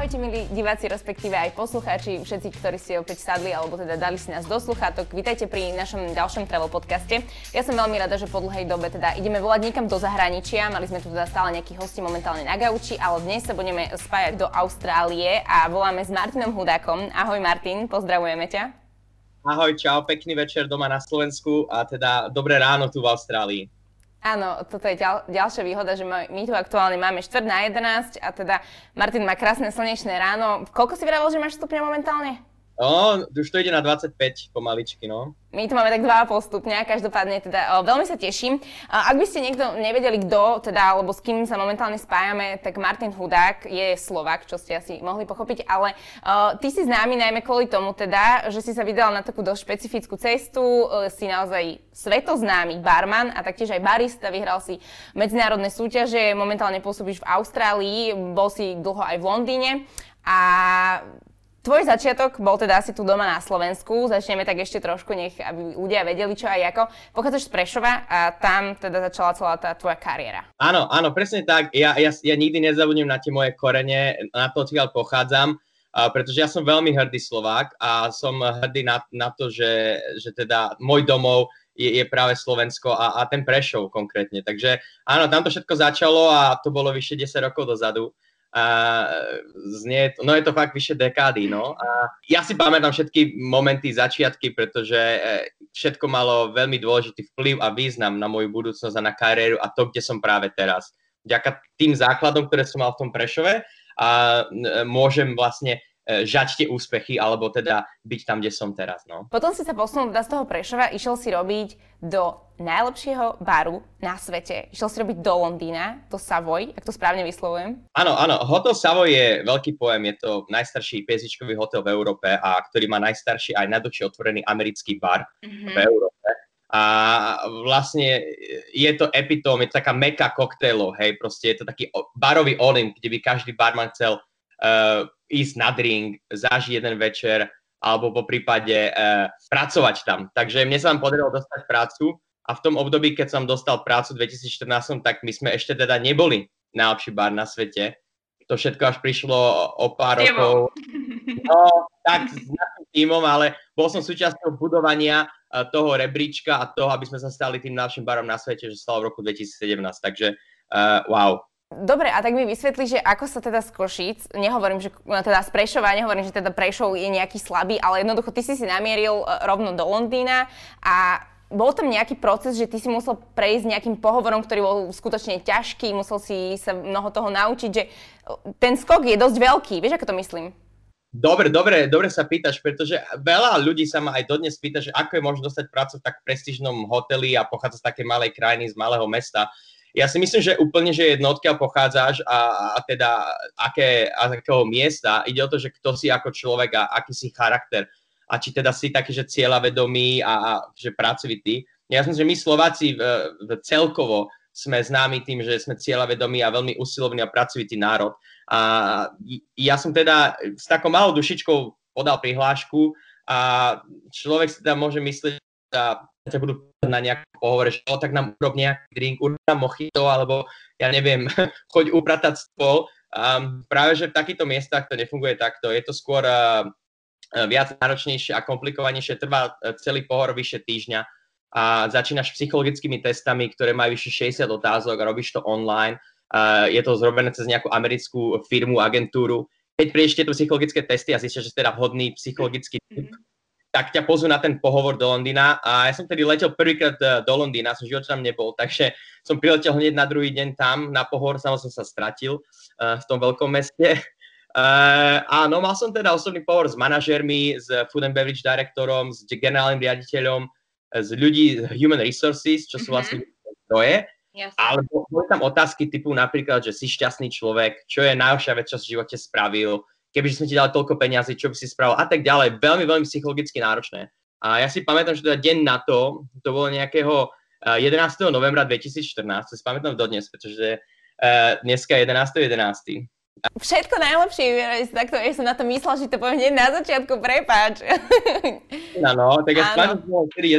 Ahojte, milí diváci, respektíve aj poslucháči, všetci, ktorí ste opäť sadli alebo teda dali si nás do sluchátok. Vitajte pri našom ďalšom travel podcaste. Ja som veľmi rada, že po dlhej dobe teda ideme volať niekam do zahraničia. Mali sme tu teda stále nejakých hostí momentálne na gauči, ale dnes sa budeme spájať do Austrálie a voláme s Martinom Hudákom. Ahoj Martin, pozdravujeme ťa. Ahoj, čau, pekný večer doma na Slovensku a teda dobré ráno tu v Austrálii. Áno, toto je ďalšia výhoda, že my tu aktuálne máme 4:11 a teda Martin má krásne slnečné ráno. Koľko si vravel, že máš stupňa momentálne? No, už to ide na 25 pomaličky, no. My tu máme tak 2,5 stupňa, každopádne teda veľmi sa teším. Ak by ste niekto nevedeli, kto teda, alebo s kým sa momentálne spájame, tak Martin Hudák je Slovák, čo ste asi mohli pochopiť, ale ty si známy najmä kvôli tomu teda, že si sa vydal na takú dosť špecifickú cestu, si naozaj svetoznámy barman a taktiež aj barista, vyhral si medzinárodné súťaže, momentálne pôsobíš v Austrálii, bol si dlho aj v Londýne a tvoj začiatok bol teda asi tu doma na Slovensku, začneme tak ešte trošku, nech aby ľudia vedeli čo aj ako. Pochádzaš z Prešova a tam teda začala celá tá tvoja kariéra. Áno, áno, presne tak. Ja nikdy nezabudnem na tie moje korene, na to, odkiaľ pochádzam, pretože ja som veľmi hrdý Slovák a som hrdý na to, že teda môj domov je práve Slovensko a ten Prešov konkrétne. Takže áno, tam to všetko začalo a to bolo vyše 10 rokov dozadu. No je to fakt vyše dekády, no. A ja si pamätám všetky momenty, začiatky, pretože všetko malo veľmi dôležitý vplyv a význam na moju budúcnosť a na kariéru a to, kde som práve teraz. Vďaka tým základom, ktoré som mal v tom Prešove, a môžem vlastne žať tie úspechy, alebo teda byť tam, kde som teraz, no. Potom si sa posunul z toho Prešova, išiel si robiť do najlepšieho baru na svete. Išiel si robiť do Londýna, do Savoy, ak to správne vyslovujem. Áno, áno, hotel Savoy je veľký pojem, je to najstarší piesničkový hotel v Európe a ktorý má najstarší aj najdlhšie otvorený americký bar v Európe. A vlastne je to epitóm, je to taká meka koktejlov, hej, proste je to taký barový all-in, kde by každý barman chcel ísť na drink, zažiť jeden večer, alebo po prípade pracovať tam. Takže mne sa vám podarilo dostať prácu. A v tom období, keď som dostal prácu v 2014, tak my sme ešte teda neboli najlepší bar na svete. To všetko až prišlo o pár rokov. No, tak s našim tímom, ale bol som súčasťou budovania toho rebríčka a toho, aby sme sa stali tým najlepším barom na svete, že stalo v roku 2017. Takže wow. Dobre, a tak mi vysvetli, že ako sa teda z Košíc, nehovorím, že teda z Prešova, nehovorím, že teda Prešov je nejaký slabý, ale jednoducho ty si si namieril rovno do Londýna a bol tam nejaký proces, že ty si musel prejsť nejakým pohovorom, ktorý bol skutočne ťažký, musel si sa mnoho toho naučiť, že ten skok je dosť veľký, vieš, ako to myslím? Dobre sa pýtaš, pretože veľa ľudí sa ma aj dodnes pýta, že ako je možné dostať prácu v tak prestížnom hoteli a pochádza z takej malej krajiny, z malého mesta. Ja si myslím, že úplne, že jedno, odkiaľ pochádzaš a teda akého miesta, ide o to, že kto si ako človek a aký si charakter. A či teda si taký, že cieľavedomý a že pracovitý. Ja som, že my Slováci celkovo sme známi tým, že sme cieľavedomí a veľmi usilovný a pracovitý národ. A ja som teda s takou malou dušičkou podal prihlášku a človek si teda môže myslieť, že budú na nejakom pohovore, že tak nám urob nejaký drink, urob nám mojito, alebo ja neviem, choď upratať stôl. Práve, že v takýchto miestach to nefunguje takto. Je to skôr viac náročnejšie a komplikovanejšie, trvá celý pohovor vyše týždňa a začínaš psychologickými testami, ktoré majú vyše 60 otázok a robíš to online. Je to zrobené cez nejakú americkú firmu, agentúru. Keď prídeš tieto psychologické testy a zistíš, že teda vhodný psychologický typ, tak ťa pozvú na ten pohovor do Londýna a ja som tedy letel prvýkrát do Londýna, som život tam nebol, takže som priletel hneď na druhý deň tam na pohovor, samozrejme som sa stratil v tom veľkom meste. Áno, mal som teda osobný pohovor s manažérmi, s food and beverage direktorom, s generálnym riaditeľom, z ľudí z human resources, čo sú vlastne zdroje, ale boli tam otázky typu napríklad, že si šťastný človek, čo je najlepšia vec, čo v živote spravil, kebyže sme ti dali toľko peňazí, čo by si spravil a tak ďalej, veľmi, veľmi psychologicky náročné. A ja si pamätám, že teda deň na to, to bolo nejakého 11. novembra 2014, to si pamätám dodnes, pretože dneska je 11.11. Všetko najlepšie, takto ja som na to myslel, že to poviem hneď na začiatku, prepáč. Áno, tak ja si pamätám, že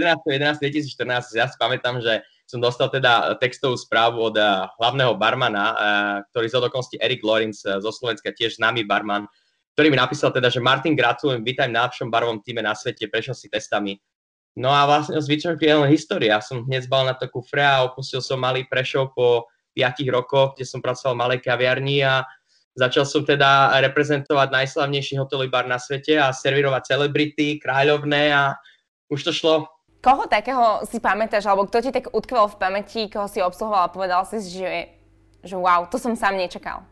11.11.2014, ja si pamätám, že som dostal teda textovú správu od hlavného barmana, ktorý z okolností Erik Lorinc zo Slovenska, tiež známy barman, ktorý mi napísal teda, že Martin, gratulujem, vítaj na najlepšom barovom týme na svete, prešiel si testami. No a vlastne zvyčajne len história. Ja som hneď zbal na to kufre a opustil som Malý Prešov po 5 rokoch, kde som pracoval v malej kaviarni a začal som teda reprezentovať najslavnejší hotelový bar na svete a servírovať celebrity, kráľovné a už to šlo. Koho takého si pamätáš, alebo kto ti tak utkvel v pamäti, koho si obsluhoval a povedal si, že wow, to som sám nečakal?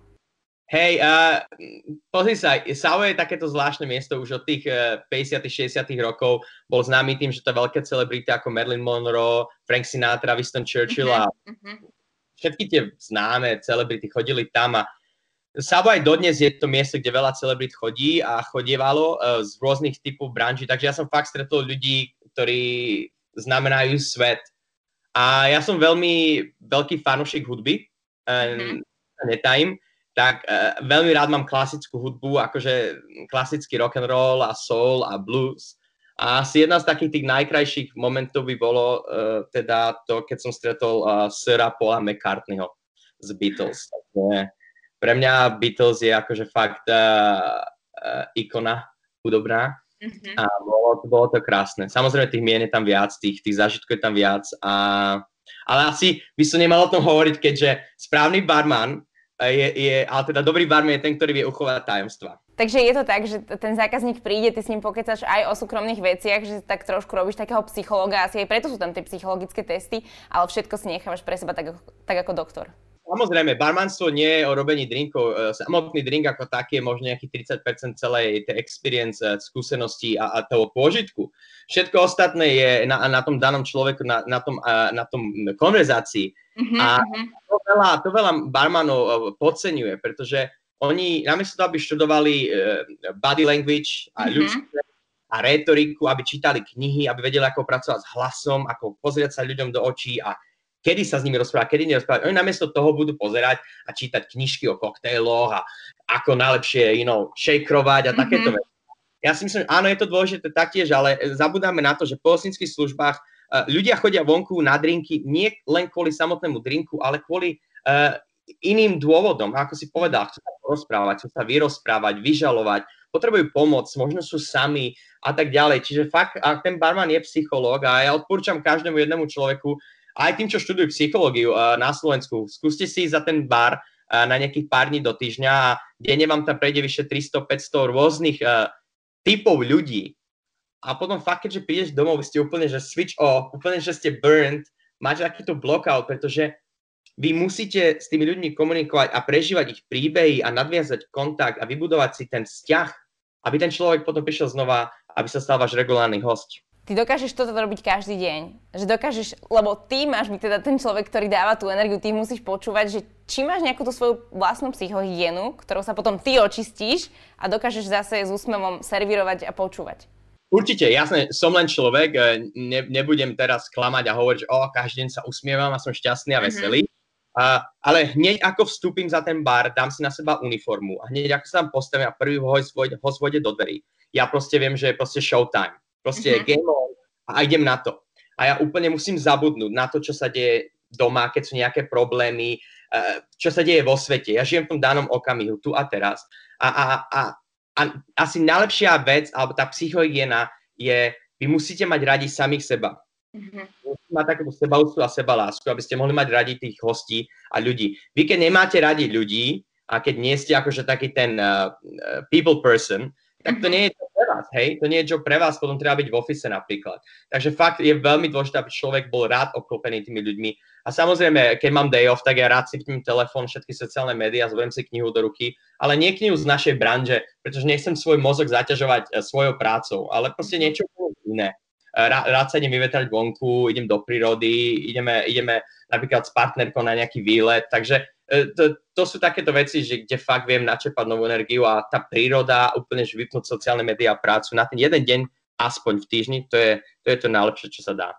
Hej, pozri sa, Savoy je takéto zvláštne miesto už od tých 50. 60. rokov. Bol známy tým, že to veľké celebrity ako Marilyn Monroe, Frank Sinatra, Winston Churchill a všetky tie známe celebrity chodili tam a Savoy dodnes je to miesto, kde veľa celebrit chodí a chodievalo z rôznych typov branží, takže ja som fakt stretol ľudí, ktorí znamenajú svet. A ja som veľmi veľký fanúšik hudby, netajím, tak veľmi rád mám klasickú hudbu, akože klasický rock and roll a soul a blues. A asi jedna z takých tých najkrajších momentov by bolo teda to, keď som stretol Sira Paula McCartneyho z Beatles. Takže pre mňa Beatles je akože fakt ikona hudobná. A bolo to krásne. Samozrejme, tých mien je tam viac, tých zážitkov je tam viac. Ale asi by som nemal o tom hovoriť, keďže správny barman ale teda dobrý barman je ten, ktorý vie uchovať tajomstva. Takže je to tak, že ten zákazník príde, ty s ním pokecaš aj o súkromných veciach, že tak trošku robíš takého psychologa, asi aj preto sú tam tie psychologické testy, ale všetko si nechávaš pre seba tak ako doktor. Samozrejme, barmanstvo nie je o robení drinkov. Samotný drink ako taký je možno nejaký 30% celej experience, skúsenosti a toho pôžitku. Všetko ostatné je na tom danom človeku, na tom konverzácii. A to veľa barmanov podceňuje, pretože oni namiesto toho, aby študovali body language a ľudské a rétoriku, aby čítali knihy, aby vedeli, ako pracovať s hlasom, ako pozrieť sa ľuďom do očí a kedy sa s nimi rozprávať, kedy nerozprávať. Oni namiesto toho budú pozerať a čítať knižky o koktejloch a ako najlepšie šejkrovať a takéto veci. Ja si myslím, že áno, je to dôležité taktiež, ale zabudáme na to, že po hostinských službách ľudia chodia vonku na drinky nie len kvôli samotnému drinku, ale kvôli iným dôvodom. Ako si povedal, chcú sa rozprávať, chcú sa vyrozprávať, vyžalovať, potrebujú pomoc, možno sú sami a tak ďalej. Čiže fakt, ten barman je psychológ a ja odporúčam každému jednému človeku, aj tým, čo študujú psychológiu na Slovensku, skúste si ísť za ten bar na nejakých pár dní do týždňa a denne vám tam prejde vyše 300-500 rôznych typov ľudí. A potom fakt, keďže prídeš domov, vy ste úplne, že switch off, úplne, že ste burned, máte takýto blockout, pretože vy musíte s tými ľuďmi komunikovať a prežívať ich príbehy a nadviazať kontakt a vybudovať si ten vzťah, aby ten človek potom prišiel znova, aby sa stal váš regulárny hosť. Ty dokážeš toto robiť každý deň, že dokážeš, lebo ty máš byť teda ten človek, ktorý dáva tú energiu, ty musíš počúvať, že či máš nejakú tú svoju vlastnú psychohygienu, ktorou sa potom ty očistíš a dokážeš zase s úsmevom servírovať a počúvať. Určite, jasné, som len človek, nebudem teraz klamať a hovoriť, že každý deň sa usmievam a som šťastný a veselý, ale hneď ako vstúpim za ten bar, dám si na seba uniformu a hneď ako sa tam postavím a prvý host vôjde do dverí. Ja proste viem, že je proste showtime. Proste game on a idem na to. A ja úplne musím zabudnúť na to, čo sa deje doma, keď sú nejaké problémy, čo sa deje vo svete. Ja žijem v tom danom okamihu, tu a teraz. A asi najlepšia vec, alebo tá psychohygiena je, vy musíte mať radi samých seba. Musíte mať takú sebaúctu a sebalásku, aby ste mohli mať radi tých hostí a ľudí. Vy keď nemáte radi ľudí a keď nie ste akože taký ten people person, tak to nie je hej, to nie je čo pre vás, potom treba byť v office napríklad. Takže fakt je veľmi dôležité, aby človek bol rád obklopený tými ľuďmi. A samozrejme, keď mám day off, tak ja rád si vtím telefón, všetky sociálne médiá, zoberiem si knihu do ruky, ale nie knihu z našej branže, pretože nechcem svoj mozog zaťažovať svojou prácou, ale proste niečo iné. Rád sa idem vyvetrať vonku, idem do prírody, ideme napríklad s partnerkou na nejaký výlet, takže to sú takéto veci, že kde fakt viem načerpať novú energiu a tá príroda, úplne že vypnúť sociálne médiá a prácu na ten jeden deň, aspoň v týždni, to je to najlepšie, čo sa dá.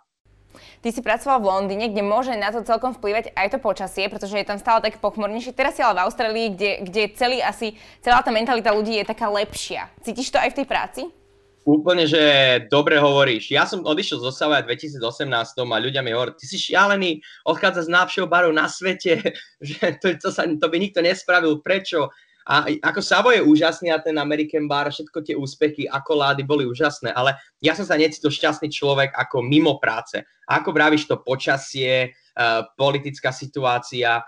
Ty si pracoval v Londýne, kde môže na to celkom vplyvať aj to počasie, pretože je tam stále tak pochmurnejšie. Teraz si ale v Austrálii, kde celá tá mentalita ľudí je taká lepšia. Cítiš to aj v tej práci? Úplne, že dobre hovoríš. Ja som odišiel zo Savoya 2018 a ľudia mi hovorí, ty si šialený, odchádza z najlepšieho baru na svete, že to by nikto nespravil, prečo? A ako Savoy je úžasný a ten American bar, všetko tie úspechy, akolády boli úžasné, ale ja som sa necítil šťastný človek ako mimo práce. A ako vravíš to počasie, politická situácia,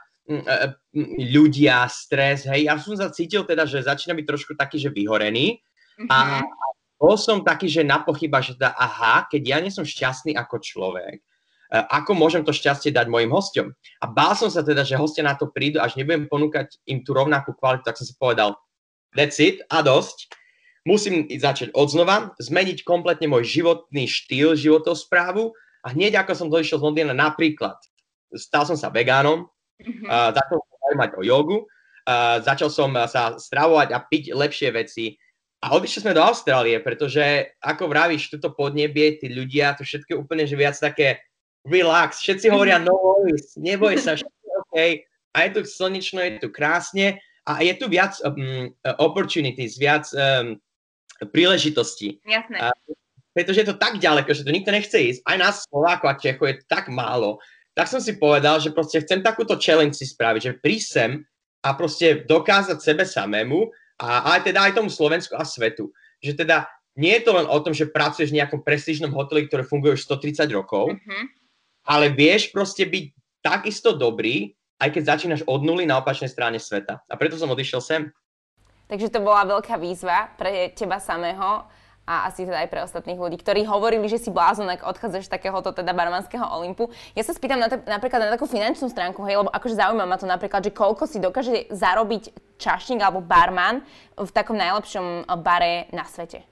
ľudia, stres, hej, ja som sa cítil teda, že začína byť trošku taký, že vyhorený a bol som taký, že na pochyba, že teda, aha, keď ja nie som šťastný ako človek, ako môžem to šťastie dať mojim hosťom? A bál som sa teda, že hostia na to prídu, až nebudem ponúkať im tú rovnakú kvalitu, tak som si povedal, that's it a dosť. Musím začať odznova, zmeniť kompletne môj životný štýl, životosprávu a hneď ako som došiel z Londýna, napríklad, stal som sa vegánom, začal som zaujímať o jogu, začal som sa stravovať a piť lepšie veci. A odišli sme do Austrálie, pretože, ako vravíš, toto podnebie, tí ľudia, to všetko úplne, že viac také relax. Všetci hovoria, no worries, neboj sa, všetko OK. A je tu slnečno, je tu krásne a je tu viac opportunities, viac príležitostí. Jasné. Pretože je to tak ďaleko, že tu nikto nechce ísť. Aj nás Slovákov a Čechov je tak málo. Tak som si povedal, že proste chcem takúto challenge si spraviť, že prísť sem a proste dokázať sebe samému, a aj teda aj tomu Slovensku a svetu. Že teda nie je to len o tom, že pracuješ v nejakom prestížnom hoteli, ktoré funguje už 130 rokov, ale vieš proste byť takisto dobrý, aj keď začínaš od nuly na opačnej strane sveta. A preto som odišiel sem. Takže to bola veľká výzva pre teba samého a asi teda aj pre ostatných ľudí, ktorí hovorili, že si blázon, ak odchádzaš z takéhoto teda barmanského Olympu. Ja sa spýtam napríklad na takú finančnú stránku, hej, lebo akože zaujíma ma to napríklad, že koľko si dokáže zarobiť čašník alebo barman v takom najlepšom bare na svete.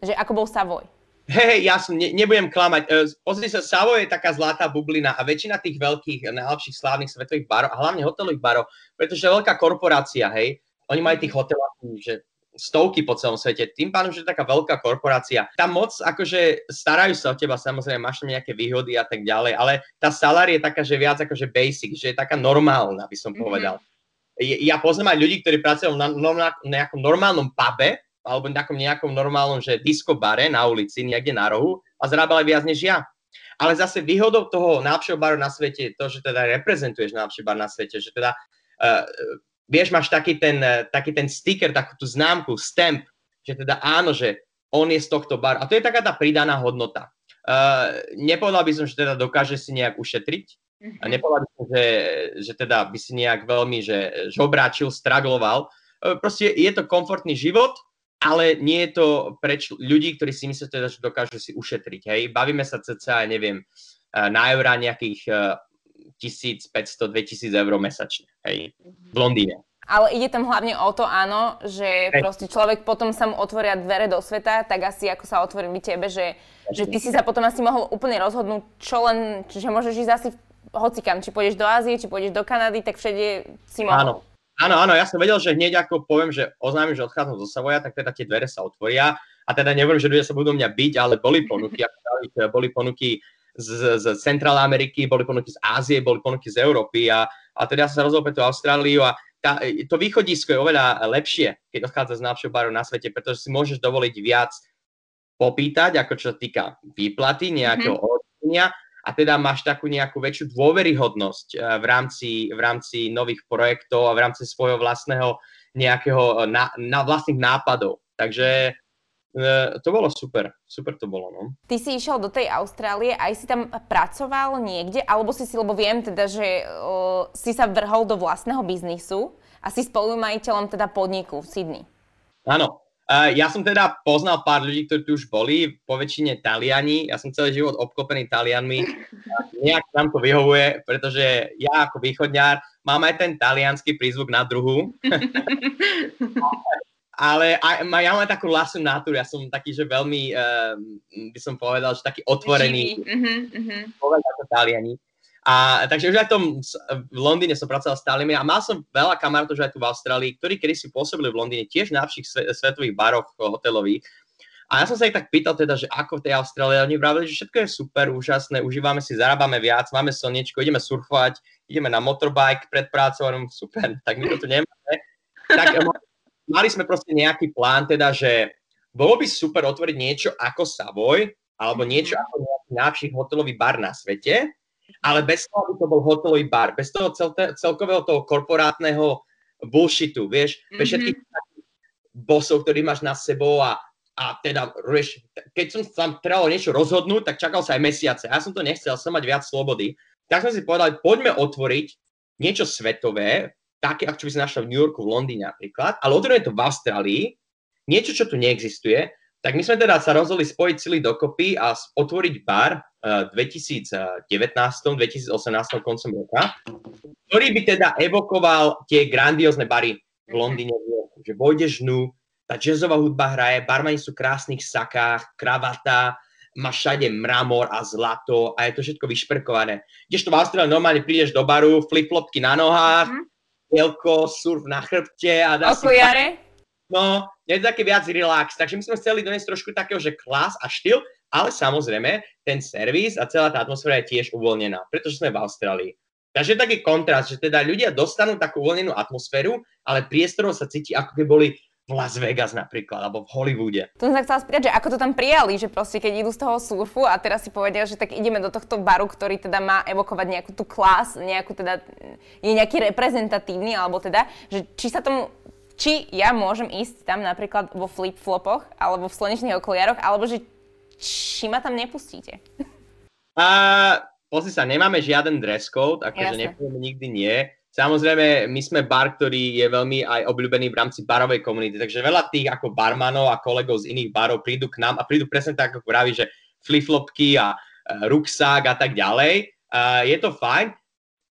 Že ako bol Savoy. Hej, ja som, nebudem klamať. Pozri sa, Savoy je taká zlatá bublina a väčšina tých veľkých, najlepších slávnych svetových barov, a hlavne hotelových barov, pretože veľká korporácia, hej, oni majú tých hotelov, že stovky po celom svete. Tým pádom, že je taká veľká korporácia. Tá moc, akože starajú sa o teba, samozrejme, máš tam nejaké výhody a tak ďalej, ale tá salár je taká, že viac akože basic, že je taká normálna, by som povedal. Ja poznám aj ľudí, ktorí pracujú na nejakom normálnom pube, alebo nejakom normálnom, že disco bare na ulici, niekde na rohu a zarábali viac než ja. Ale zase výhodou toho najlepšieho baru na svete je to, že teda reprezentuješ najlepší bar na svete, že teda vieš, máš taký ten sticker, takú tú známku, stamp, že teda áno, že on je z tohto baru. A to je taká tá pridaná hodnota. Nepovedal by som, že teda dokáže si nejak ušetriť. A nepovedal by som, že teda by si nejak veľmi žobráčil, stragloval. Proste je to komfortný život, ale nie je to pre ľudí, ktorí si myslia, teda, že dokážu si ušetriť. Hej? Bavíme sa cca, neviem, na eurá nejakých 1,500–2,000 eur mesačne, hej, v Londýne. Ale ide tam hlavne o to, áno, že proste človek potom sa mu otvoria dvere do sveta, tak asi ako sa otvorili tebe, že ty si sa potom asi mohol úplne rozhodnúť, čo len, že môžeš ísť asi hocikam, či pôjdeš do Ázie, či pôjdeš do Kanady, tak všade si mohol. Áno, ja som vedel, že hneď ako poviem, že oznámim, že odchádzam zo Savoya, tak teda tie dvere sa otvoria a teda neviem, že ľudia sa budú mňa biť, ale boli ponuky z Central Ameriky, boli ponuky z Ázie, boli ponuky z Európy a teda sa rozhodol pre tú Austráliu a to východisko je oveľa lepšie, keď odchádza z najlepšieho baru na svete, pretože si môžeš dovoliť viac popýtať, ako čo týka výplaty, nejakého odňa a teda máš takú nejakú väčšiu dôveryhodnosť v rámci nových projektov a v rámci svojho vlastného nejakého na vlastných nápadov. Takže to bolo super to bolo, no. Ty si išiel do tej Austrálie, aj si tam pracoval niekde, alebo lebo viem teda, že si sa vrhol do vlastného biznisu a si spolumajiteľom teda podniku v Sydney. Áno, ja som teda poznal pár ľudí, ktorí tu už boli, poväčšine Taliani, ja som celý život obklopený Talianmi, nejak nám to vyhovuje, pretože ja ako východňar mám aj ten taliansky prízvuk na druhu. Ale ja mám takú vlastnú natúru, ja som taký, že veľmi, by som povedal, že taký otvorený. Povedal to Taliani. A takže už aj v Londýne som pracoval s Talianmi a mal som veľa kamarátov, že aj tu v Austrálii, ktorí kedy si pôsobili v Londýne, tiež na najlepších svetových baroch, hotelových. A ja som sa ich tak pýtal teda, že ako v tej Austrálii, oni vravili, že všetko je super, úžasné, užívame si, zarábame viac, máme slniečko, ideme surfovať, ideme na motorbike pred prácou, super, tak my to tu nemáme. Tak, mali sme proste nejaký plán, teda, že Bolo by super otvoriť niečo ako Savoy, alebo niečo ako nejaký najlepší hotelový bar na svete, ale bez toho by to bol hotelový bar, bez toho celkového toho korporátneho bullshitu, vieš, bez všetkých bossov, ktorých máš nad sebou a teda, vieš, keď som tam trebalo niečo rozhodnúť, tak čakal sa aj mesiace. Ja som to nechcel, som mať viac slobody. Tak som si povedal, poďme otvoriť niečo svetové, také, ako čo by si našla v New Yorku, v Londýne napríklad, ale otvoríme to v Austrálii, niečo, čo tu neexistuje. Tak my sme teda sa rozhodli spojiť sily dokopy a otvoriť bar v 2019, 2018 koncom roka, ktorý by teda evokoval tie grandiózne bary v Londýne, v Yorku, že vojdeš dnu, tá jazzová hudba hraje, barmani sú v krásnych sakách, kravata, má všade mramor a zlato a je to všetko vyšperkované. Kdežto v Austrálii normálne prídeš do baru, flip-flopky na nohách, bielko, surf na chrbte a dá si... Okujare? No, je to také viac relax. Takže my sme chceli doniesť trošku takého, že klas a štýl, ale samozrejme ten servis a celá tá atmosféra je tiež uvoľnená, pretože sme v Austrálii. Takže je taký kontrast, že teda ľudia dostanú takú uvoľnenú atmosféru, ale priestorom sa cíti, ako by boli v Las Vegas napríklad, alebo v Hollywoode. To som sa chcela spýtať, že ako to tam prijali, že proste keď idú z toho surfu a teraz si povedia, že tak ideme do tohto baru, ktorý teda má evokovať nejakú tú klas, nejakú teda, je nejaký reprezentatívny, alebo teda, že či sa tomu, či ja môžem ísť tam napríklad vo flip-flopoch, alebo v slnečných okuliaroch, alebo že či ma tam nepustíte? Pozri sa, nemáme žiaden dress code, akože nepovieme nikdy nie. Samozrejme, my sme bar, ktorý je veľmi aj obľúbený v rámci barovej komunity, takže veľa tých ako barmanov a kolegov z iných barov prídu k nám a prídu presne tak, ako praví, že flip-flopky a ruksák a tak ďalej. Je to fajn,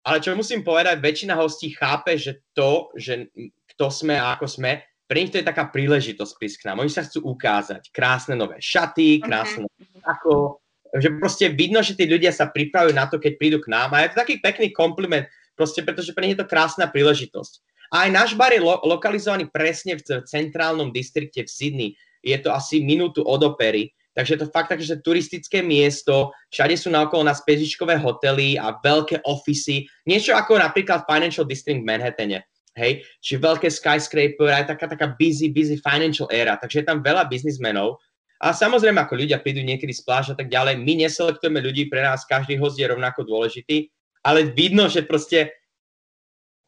ale čo musím povedať, väčšina hostí chápe, že to, že kto sme a ako sme, pre nich to je taká príležitosť prísť k nám. Oni sa chcú ukázať krásne nové šaty, krásne ako, že proste vidno, že tí ľudia sa pripravujú na to, keď prídu k nám a je to taký pekný kompliment, proste pretože pre nich je to krásna príležitosť. A aj náš bar je lokalizovaný presne v centrálnom distrikte v Sydney. Je to asi minútu od opery. Takže je to fakt také, že turistické miesto, všade sú naokolo nás pezičkové hotely a veľké ofisy. Niečo ako napríklad Financial District v Manhattane. Hej? Čiže veľké skyscraper, aj taká busy financial era. Takže je tam veľa biznismenov. A samozrejme, ako ľudia prídu niekedy z pláž a tak ďalej, my neselektujeme ľudí, pre nás každý host je rovnako dôležitý. Ale vidno, že proste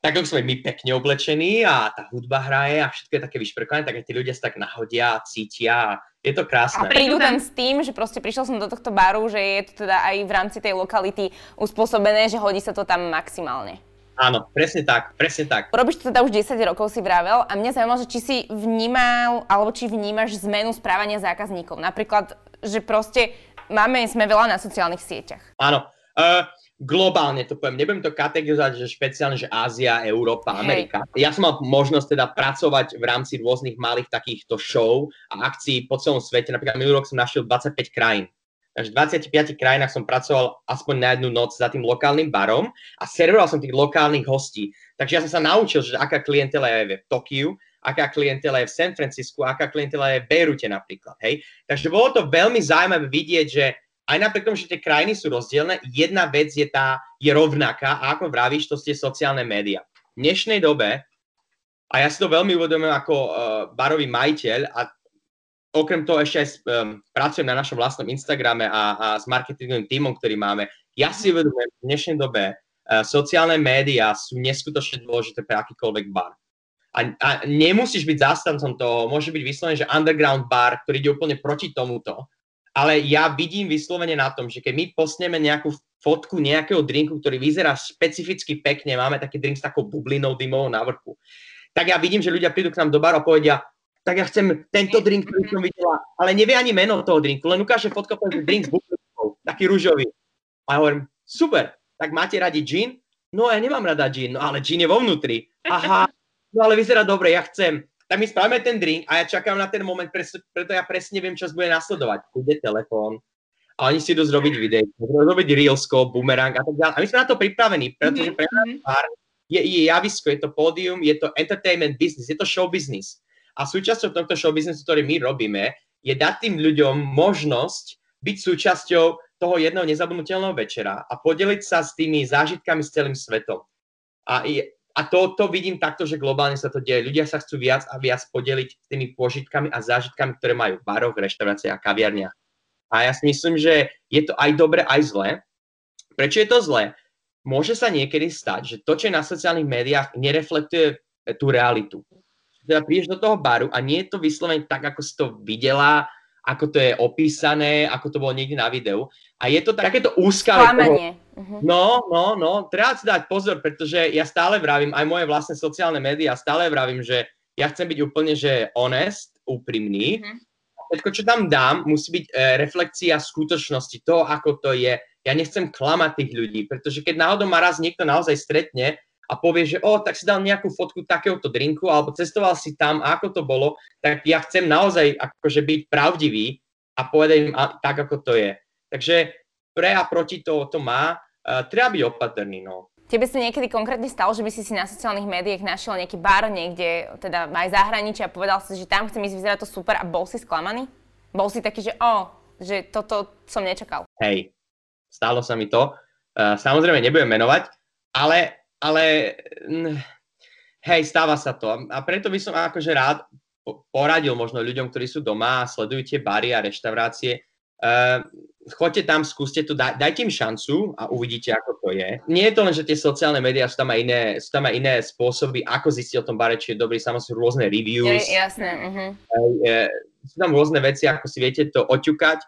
tak, ako sme my pekne oblečení a tá hudba hraje a všetko je také vyšperkované, tak aj tí ľudia sa tak nahodia, cítia a je to krásne. A prídu tam s tým, že proste prišiel som do tohto baru, že je to teda aj v rámci tej lokality uspôsobené, že hodí sa to tam maximálne. Áno, presne tak, presne tak. Robíš to teda už 10 rokov, si vravel, a mňa zaujímalo, že či si vnímal, alebo či vnímaš zmenu správania zákazníkov. Napríklad, že proste sme veľa na sociálnych sieťach. Áno. Globálne to poviem, nebudem to kategorizovať, že špeciálne, že Ázia, Európa, Amerika. Hej. Ja som mal možnosť teda pracovať v rámci rôznych malých takýchto show a akcií po celom svete. Napríklad minulý rok som našiel 25 krajín. Takže v 25 krajinách som pracoval aspoň na jednu noc za tým lokálnym barom a servoval som tých lokálnych hostí. Takže ja som sa naučil, že aká klientela je v Tokiu, aká klientela je v San Francisku, aká klientela je v Bejrute napríklad. Hej. Takže bolo to veľmi zaujímavé vidieť, že aj napriek tomu, že tie krajiny sú rozdielne, jedna vec je rovnaká a ako vravíš, to sú tie sociálne médiá. V dnešnej dobe, a ja si to veľmi uvedomujem ako barový majiteľ a okrem toho ešte aj pracujem na našom vlastnom Instagrame a s marketingovým tímom, ktorý máme, ja si uvedomujem, v dnešnej dobe sociálne médiá sú neskutočne dôležité pre akýkoľvek bar. A nemusíš byť zástancom toho, môže byť vyslovený, že underground bar, ktorý ide úplne proti tomuto. Ale ja vidím vyslovene na tom, že keď my posneme nejakú fotku nejakého drinku, ktorý vyzerá špecificky pekne, máme taký drink s takou bublinou dymovou na vrchu, tak ja vidím, že ľudia prídu k nám do baru a povedia, tak ja chcem tento drink, ktorý som videla, ale nevie ani meno toho drinku, len ukáže fotku, povedia, drink s bublinou, taký ružový. A hovorím, super, tak máte radi gin? No ja nemám rada gin, no ale gin je vo vnútri. Aha, no ale vyzerá dobre, ja chcem. Tak my spravíme ten drink a ja čakám na ten moment, preto ja presne viem, čo bude nasledovať. Ide telefón a oni si idú zrobiť video, zrobiť reelsko, boomerang a tak ďalej. A my sme na to pripravení, pretože pre nás bar je javisko, je to pódium, je to entertainment business, je to show business. A súčasťou tohto show businessu, ktorý my robíme, je dať tým ľuďom možnosť byť súčasťou toho jedného nezabudnutelného večera a podeliť sa s tými zážitkami s celým svetom. A A to vidím takto, že globálne sa to deje. Ľudia sa chcú viac a viac podeliť s tými pôžitkami a zážitkami, ktoré majú v baroch, reštauráciách a kaviarniach. A ja si myslím, že je to aj dobre, aj zlé. Prečo je to zlé? Môže sa niekedy stať, že to, čo je na sociálnych médiách, nereflektuje tú realitu. Teda prídeš do toho baru a nie je to vyslovene tak, ako si to videla, ako to je opísané, ako to bolo niekde na videu. A je to takéto úskanie. No, treba si dať pozor, pretože ja stále vravím, aj moje vlastné sociálne médiá, stále vravím, že ja chcem byť úplne, že honest, úprimný. Všetko, čo tam dám, musí byť reflexia skutočnosti, toho, ako to je. Ja nechcem klamať tých ľudí, pretože keď náhodou ma raz niekto naozaj stretne a povie, že tak si dal nejakú fotku takéhoto drinku, alebo cestoval si tam a ako to bolo, tak ja chcem naozaj akože byť pravdivý a povedať im tak, ako to je. Takže pre a proti to má, treba byť opatrný, no. Tebe sa niekedy konkrétne stalo, že by si na sociálnych médiách našiel nejaký bar niekde, teda aj zahraničí a povedal si, že tam chcem ísť, vyzerá to super a bol si sklamaný? Bol si taký, že že toto som nečakal. Hej, stalo sa mi to. Samozrejme nebudem menovať, ale hej, stáva sa to. A preto by som akože rád poradil možno ľuďom, ktorí sú doma a sledujú tie bary a reštaurácie, choďte tam, skúste to, dajte im šancu a uvidíte, ako to je. Nie je to len, že tie sociálne médiá, sú tam aj iné spôsoby, ako zistiť o tom bare, či je dobrý, samozrejme rôzne reviews. Jasné. Sú tam rôzne veci, ako si viete to oťukať,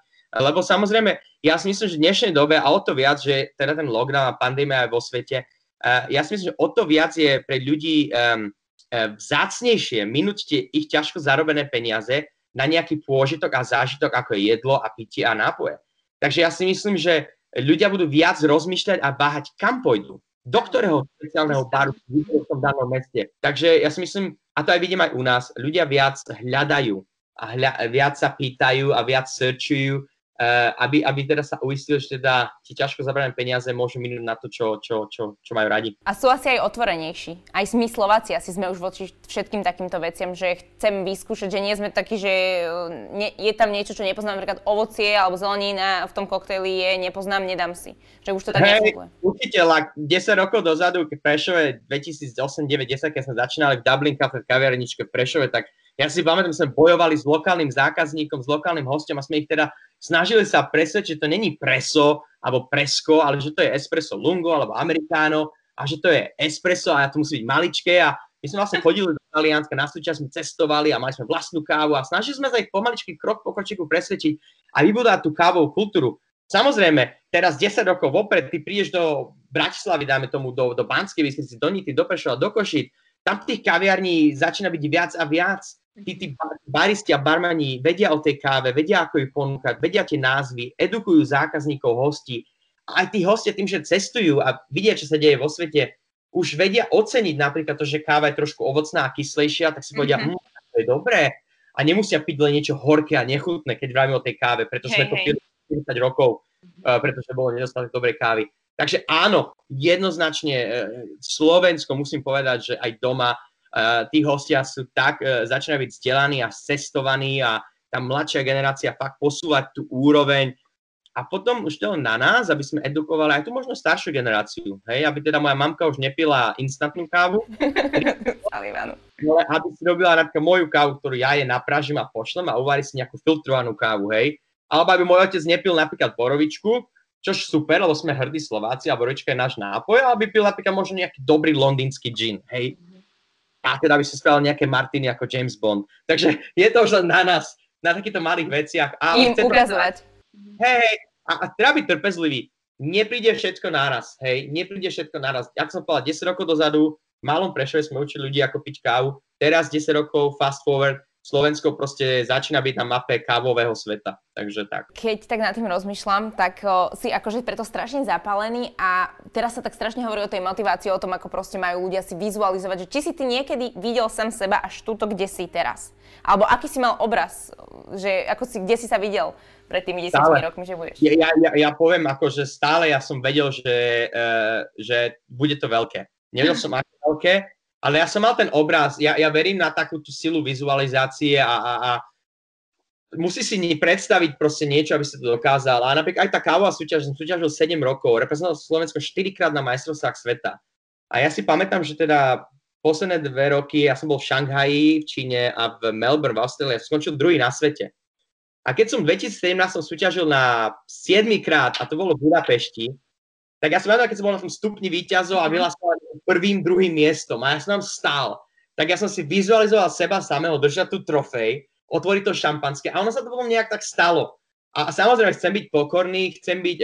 lebo samozrejme, ja si myslím, že v dnešnej dobe, a o to viac, že teda ten lockdown a pandémia aj vo svete, ja si myslím, že o to viac je pre ľudí vzácnejšie minúť ich ťažko zarobené peniaze na nejaký pôžitok a zážitok, ako je jedlo a pitie a nápoje. Takže ja si myslím, že ľudia budú viac rozmýšľať a váhať, kam pôjdu, do ktorého speciálneho baru v tom danom meste. Takže ja si myslím, a to aj vidím aj u nás, ľudia viac hľadajú a viac sa pýtajú a viac searchujú, aby teda sa uistili, že teda ti ťažko zabrané peniaze môžu minúť na to, čo majú radi. A sú asi aj otvorenejší. Aj my Slováci asi sme už voči všetkým takýmto veciam, že chcem vyskúšať, že nie sme takí, že je tam niečo, čo nepoznám, napríklad ovocie alebo zelenina v tom koktejli je, nepoznám, nedám si. Že už to tak nefunguje. Určite, 10 rokov dozadu, keď Prešove 2008, 2009, 2010, keď sme začínali v Dublin Cafe v kaviarničke v Prešove, tak ja si pamätám, že sme bojovali s lokálnym zákazníkom, s lokálnym hosťom a sme ich teda snažili sa presvedčiť, že to není preso alebo presko, ale že to je espresso lungo alebo americano a že to je espresso a to musí byť maličké a my sme vlastne chodili do Talianska, na súčasť sme cestovali a mali sme vlastnú kávu a snažili sme sa ich pomaličky krok po kročiku presvedčiť a vybudovať tú kávovú kultúru. Samozrejme, teraz 10 rokov vopred, ty prídeš do Bratislavy, dáme tomu do Banskej Bystrici, do Nitry, do Prešova, do Košíc, tam tých kaviarní začína byť viac a viac. Tí baristi a barmani vedia o tej káve, vedia, ako ju ponúkať, vedia tie názvy, edukujú zákazníkov, hostí. A aj tí hostia tým, že cestujú a vidia, čo sa deje vo svete, už vedia oceniť napríklad to, že káva je trošku ovocná a kyslejšia, tak si povedia, to je dobré. A nemusia piť len niečo horké a nechutné, keď vravíme o tej káve, pretože sme to pili 40 rokov, pretože bolo nedostatok dobrej kávy. Takže áno, jednoznačne Slovensko, musím povedať, že aj doma tí hostia sú tak, začínajú byť vzdelaní a cestovaní a tá mladšia generácia fakt posúvať tú úroveň. A potom už to na nás, aby sme edukovali aj tú možno staršiu generáciu, hej, aby teda moja mamka už nepila instantnú kávu, ale aby si robila napríklad moju kávu, ktorú ja jej napražím a pošlem a uvarí si nejakú filtrovanú kávu, hej. Alebo aby môj otec nepil napríklad borovičku, čož super, lebo sme hrdí Slováci a borovička je náš nápoj, ale aby pil napríklad možno nejaký dobrý londýnsky gin, hej. A teda by si spravil nejaké martiny ako James Bond. Takže je to už len na nás, na takýchto malých veciach. Ale im ukazovať. Hej, a treba byť trpezlivý. Nepríde všetko naraz, hej, nepríde všetko naraz. Jak som povedal, 10 rokov dozadu, v Malom Prešove sme učili ľudí, ako piť kávu. Teraz 10 rokov, fast forward, Slovensko proste začína byť na mape kávového sveta, takže tak. Keď tak nad tým rozmýšľam, tak si akože preto strašne zapálený a teraz sa tak strašne hovorí o tej motivácii, o tom, ako proste majú ľudia si vizualizovať, že či si ty niekedy videl sám seba až tuto, kde si teraz? Alebo aký si mal obraz, že ako si, kde si sa videl pred tými 10 rokmi, že budeš? Ja poviem akože stále, ja som vedel, že bude to veľké. Nevedel som aké veľké, ale ja som mal ten obraz, ja verím na takú tú silu vizualizácie a musí si predstaviť proste niečo, aby sa to dokázal. A napríklad aj tá kávová súťaž, som súťažil 7 rokov, reprezentoval Slovensko 4-krát na majstrovstvách sveta. A A ja si pamätám, že teda posledné 2 roky, ja som bol v Šanghaji, v Číne a v Melbourne, v Austrálii, skončil 2. na svete. A keď som v 2017 som súťažil na 7-krát, a to bolo v Budapešti, tak ja som vedel, keď som bol na tom stupni víťazov a vyhlasoval prvým, druhým miestom a ja som tam stál, tak ja som si vizualizoval seba samého, držať tú trofej, otvoriť to šampanské a ono sa to potom nejak tak stalo. A samozrejme, chcem byť pokorný, chcem byť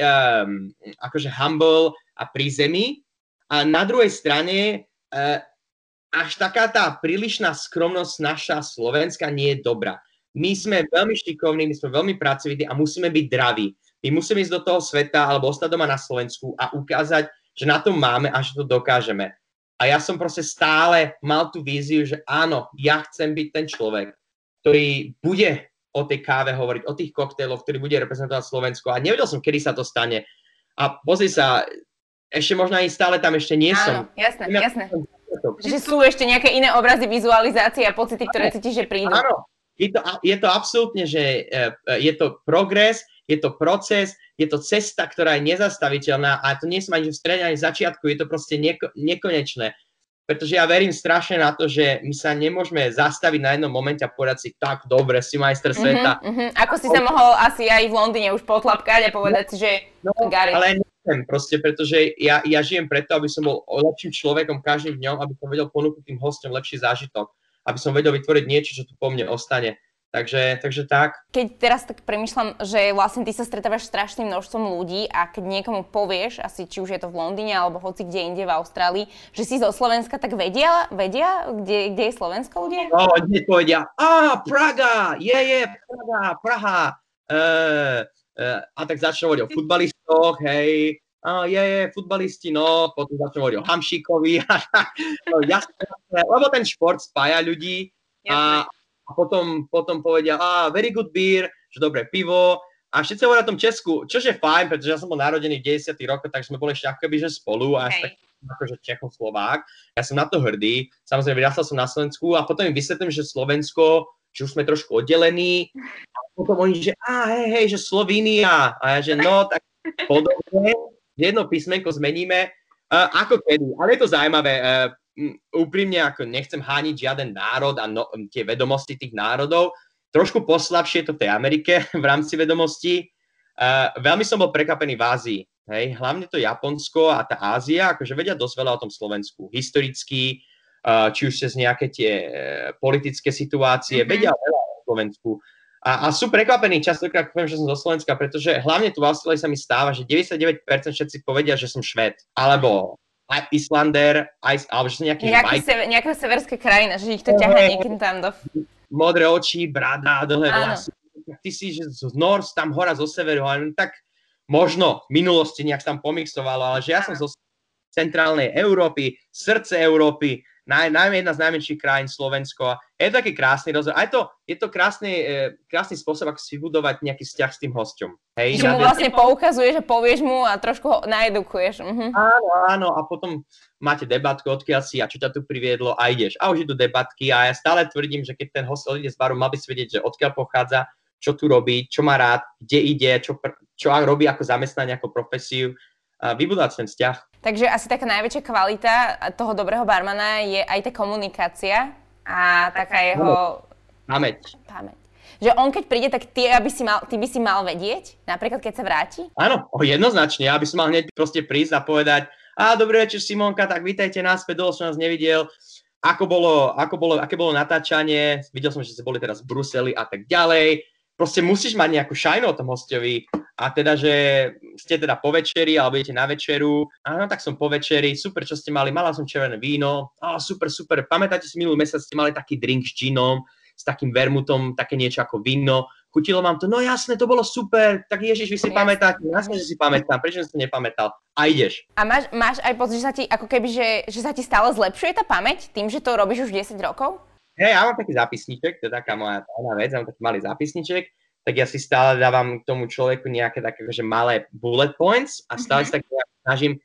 akože humble a pri zemi. A na druhej strane, až taká tá prílišná skromnosť naša slovenská nie je dobrá. My sme veľmi šikovní, my sme veľmi pracovití a musíme byť draví. My musíme ísť do toho sveta alebo ostať doma na Slovensku a ukázať, že na to máme a že to dokážeme. A ja som proste stále mal tú víziu, že áno, ja chcem byť ten človek, ktorý bude o tej káve hovoriť, o tých koktejloch, ktorý bude reprezentovať Slovensko. A nevedel som, kedy sa to stane. A pozri sa, ešte možno aj stále tam ešte nie som. Áno, jasné. Že sú ešte nejaké iné obrazy, vizualizácie a pocity, ktoré cítiš, že prídu. Áno, je to absolútne, že je to progres, je to proces, je to cesta, ktorá je nezastaviteľná a to nie som ani v strede, ani v začiatku, je to proste nekonečné. Pretože ja verím strašne na to, že my sa nemôžeme zastaviť na jednom momente a povedať si, tak dobre, si majster sveta. Ako si sa mohol asi aj v Londýne už potlapkať a povedať si, že... No, ale nechcem proste, pretože ja žijem preto, aby som bol lepším človekom každým dňom, aby som vedel ponúknuť tým hostom lepší zážitok, aby som vedel vytvoriť niečo, čo tu po mne ostane. Takže tak. Keď teraz tak premýšľam, že vlastne ty sa stretávaš strašným množstvom ľudí a keď niekomu povieš, asi či už je to v Londýne alebo hoci kde inde v Austrálii, že si zo Slovenska, tak vedia kde je Slovensko ľudia? No, oni povedia, Praga, Praha. A tak začnú hovoriť o futbalistoch, hej. Futbalisti, no, potom začnú hovoriť o Hamšíkovi. No, jasné, lebo ten šport spája ľudí. Jasné. A potom povedia, very good beer, že dobré pivo. A všetci hovoria o tom Česku, čo je fajn, pretože ja som bol narodený v 90. rokoch, tak sme boli ešte akoby, že spolu a až tak akože Čechoslovák. Ja som na to hrdý, samozrejme vyrastal som na Slovensku a potom im vysvetlím, že Slovensko, že už sme trošku oddelení. A potom oni, že že Slovínia. A ja, že no, tak podobne, jedno písmenko zmeníme, ako kedy. Ale je to zaujímavé, úprimne, ako nechcem hániť žiaden národ a tie vedomosti tých národov. Trošku poslabšie je to v tej Amerike v rámci vedomostí. Veľmi som bol prekvapený v Ázii. Hej? Hlavne to Japonsko a tá Ázia, akože vedia dosť veľa o tom Slovensku. Historicky, či už cez nejaké tie politické situácie, vedia veľa o Slovensku. A sú prekvapení častokrát, poviem, že som zo Slovenska, pretože hlavne tu v Austrálii sa mi stáva, že 99% všetci povedia, že som Švéd. Alebo Islander, alebo že sú nejaká severská krajina, že ich to ťahá niekým tam do... Modré oči, brada, dlhé vlasy. Ty si, že z North, tam hora zo severu, ale tak možno v minulosti nejak tam pomixovalo, ale že ja som zo centrálnej Európy, srdce Európy, najmä jedna z najmenších krajín Slovensko. Je to taký krásny rozhovor. A je to krásny spôsob, ako si vybudovať nejaký vzťah s tým hosťom. Hej, že mu vlastne poukazuješ a povieš mu a trošku ho naedukuješ. Áno. A potom máte debatku, odkiaľ si a čo ťa tu priviedlo a ideš. A už idú debatky a ja stále tvrdím, že keď ten host odíde z baru, mal by si vedieť, že odkiaľ pochádza, čo tu robí, čo má rád, kde ide, čo robí ako zamestnanie, ako profesiu. A vybudovať ten vzťah. Takže asi taká najväčšia kvalita toho dobrého barmana je aj tá komunikácia a taká jeho... Pamäť. Že on keď príde, tak ty by si mal vedieť, napríklad keď sa vráti? Áno, jednoznačne. Ja by som mal hneď proste prísť a povedať dobrý večer Simonka, tak vítajte náspäť, dlho som nás nevidel. Aké bolo natáčanie? Videl som, že ste boli teraz v Bruseli a tak ďalej. Proste musíš mať nejakú šajnu o tom hostovi a teda, že ste teda po večeri alebo idete na večeru. Áno, tak som po večeri, super, čo ste mali? Mala som červené víno. Super. Pamätáte si, minulý mesiac ste mali taký drink s džinom, s takým vermutom, také niečo ako víno. Chutilo vám to? No jasné, to bolo super. Tak Ježiš, vy si pamätáte. Jasné, že si pamätám. Prečo som to nepamätal? A ideš. A máš aj pocit, že sa ti ako keby, že sa ti stále zlepšuje tá pamäť tým, že to robíš už 10 rokov? Hej, ja mám taký zápisníček, to je taká moja tajná vec, ja mám taký malý zápisníček, tak ja si stále dávam k tomu človeku nejaké také že malé bullet points a stále si tak snažím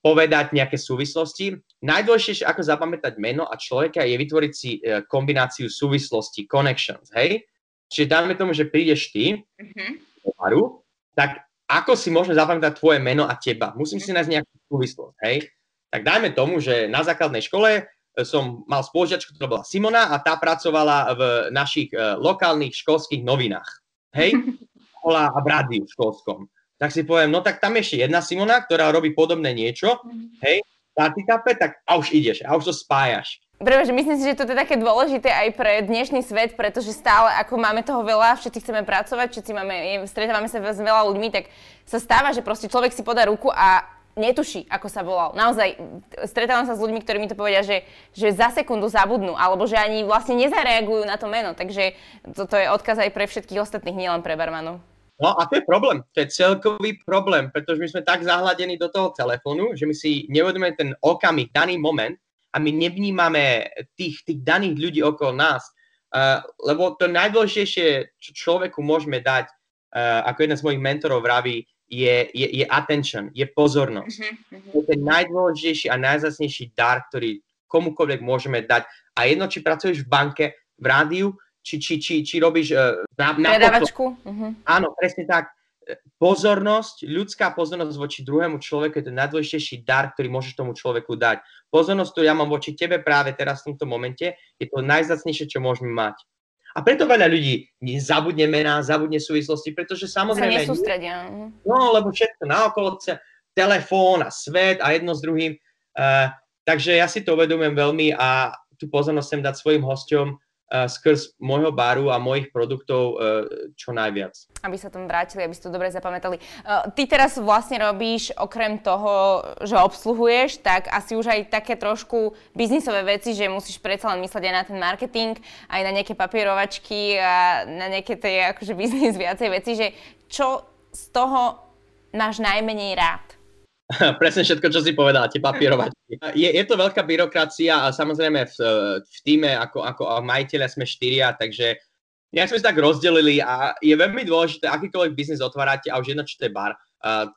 povedať nejaké súvislosti. Najdôležitejšie, ako zapamätať meno a človeka, je vytvoriť si kombináciu súvislostí, connections, hej? Čiže dáme tomu, že prídeš ty do baru, tak ako si môžeme zapamätať tvoje meno a teba? Musím si nájsť nejakú súvislosť, hej? Tak dajme tomu, že na základnej škole som mal spolužiačku, ktorá bola Simona, a tá pracovala v našich lokálnych školských novinách. Hej? Bola v rádiu školskom. Tak si poviem, no tak tam ešte jedna Simona, ktorá robí podobné niečo, hej, tak a už ideš, a už to spájaš. Pretože myslím si, že toto je také dôležité aj pre dnešný svet, pretože stále ako máme toho veľa, všetci chceme pracovať, všetci stretávame sa s veľa ľuďmi, tak sa stáva, že proste človek si podá ruku a netuší, ako sa volal. Naozaj, stretávam sa s ľuďmi, ktorí mi to povedia, že za sekundu zabudnú, alebo že ani vlastne nezareagujú na to meno. Takže toto je odkaz aj pre všetkých ostatných, nielen pre barmanov. No a to je problém, to je celkový problém, pretože my sme tak zahladení do toho telefónu, že my si neuvedomujeme ten okamih, daný moment, a my nevnímame tých daných ľudí okolo nás, lebo to najdôležitejšie, čo človeku môžeme dať, ako jeden z mojich mentorov vraví, je attention, je pozornosť. Mm-hmm. To je ten najdôležitejší a najzácnejší dar, ktorý komukoľvek môžeme dať. A jedno, či pracuješ v banke, v rádiu, či robíš na predávačku. Uh-huh. Áno, presne tak. Pozornosť, ľudská pozornosť voči druhému človeku je to najdôležitejší dar, ktorý môžeš tomu človeku dať. Pozornosť, ktorú ja mám voči tebe práve teraz v tomto momente, je to najzácnejšie, čo môžeme mať. A preto veľa ľudí zabudne mená, zabudne súvislosti, pretože samozrejme... sa nesústredia. No, lebo všetko naokolo, telefón a svet a jedno s druhým. Takže ja si to uvedomujem veľmi a tú pozornosť sem dať svojim hosťom skrz môjho baru a mojich produktov čo najviac. Aby sa tam vrátili, aby si to dobre zapamätali. Ty teraz vlastne robíš, okrem toho, že obsluhuješ, tak asi už aj také trošku biznisové veci, že musíš predsa len mysleť aj na ten marketing, aj na nejaké papierovačky a na nejaké tie akože biznis viacej veci, že čo z toho máš najmenej rád? Presne všetko, čo si povedala, tie papierovačky. Je to veľká byrokracia a samozrejme v týme ako majiteľa sme štyria, takže nejak sme si tak rozdelili a je veľmi dôležité, akýkoľvek biznis otvárate a už jedno, či to je bar.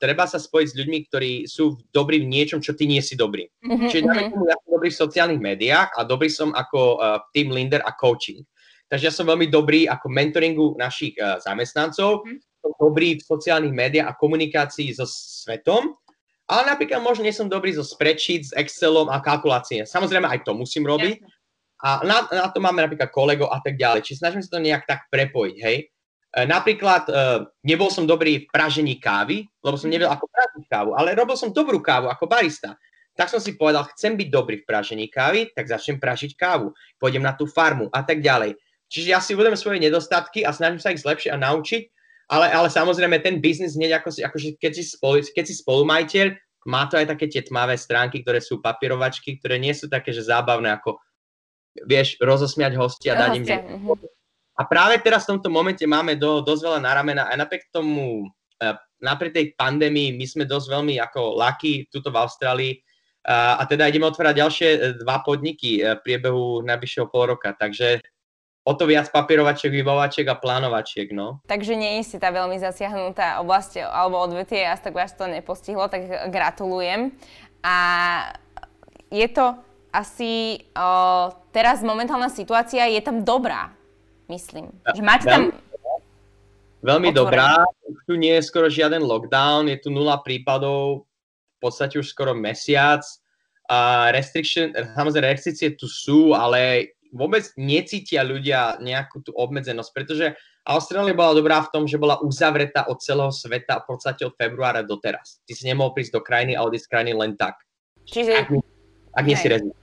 Treba sa spojiť s ľuďmi, ktorí sú dobrí v niečom, čo ty nie si dobrý. Mm-hmm. Čiže ja som dobrý v sociálnych médiách a dobrý som ako team leader a coaching. Takže ja som veľmi dobrý ako mentoringu našich zamestnancov, som dobrý v sociálnych médiách a komunikácii so svetom. Ale napríklad možno nie som dobrý so spreadsheet, s Excelom a kalkulácie. Samozrejme, aj to musím robiť. A na to máme napríklad kolegov a tak ďalej. Čiže snažím sa to nejak tak prepojiť, hej. Napríklad nebol som dobrý v pražení kávy, lebo som nevedel, ako pražiť kávu, ale robil som dobrú kávu ako barista. Tak som si povedal, chcem byť dobrý v pražení kávy, tak začnem pražiť kávu. Pôjdem na tú farmu a tak ďalej. Čiže ja si uvedomujem svoje nedostatky a snažím sa ich zlepšiť a naučiť. Ale samozrejme, ten biznis hneď, keď si spolumajiteľ, má to aj také tie tmavé stránky, ktoré sú papierovačky, ktoré nie sú také, že zábavné, ako vieš, rozosmiať hostia a dať im... A práve teraz v tomto momente máme dosť veľa na ramena. A napriek tomu, napriek tej pandémii, my sme dosť veľmi ako lucky tuto v Austrálii. A teda ideme otvárať ďalšie dva podniky v priebehu najbližšieho pol roka. Takže... o to viac papierovačiek, vybavovačiek a plánovačiek, no. Takže nie je si tá veľmi zasiahnutá oblasť alebo odvetie, až tak vás to nepostihlo, tak gratulujem. A je to asi teraz momentálna situácia, je tam dobrá, myslím. Že máte tam... Veľmi dobrá, tu nie je skoro žiaden lockdown, je tu 0 prípadov, v podstate už skoro mesiac. Samozrejme, restrikcie tu sú, ale... vôbec necítia ľudia nejakú tú obmedzenosť, pretože Austrália bola dobrá v tom, že bola uzavretá od celého sveta v podstate od februára doteraz. Ty si nemohol prísť do krajiny a odísť z krajiny len tak. Čiže... Ak nie si rezident.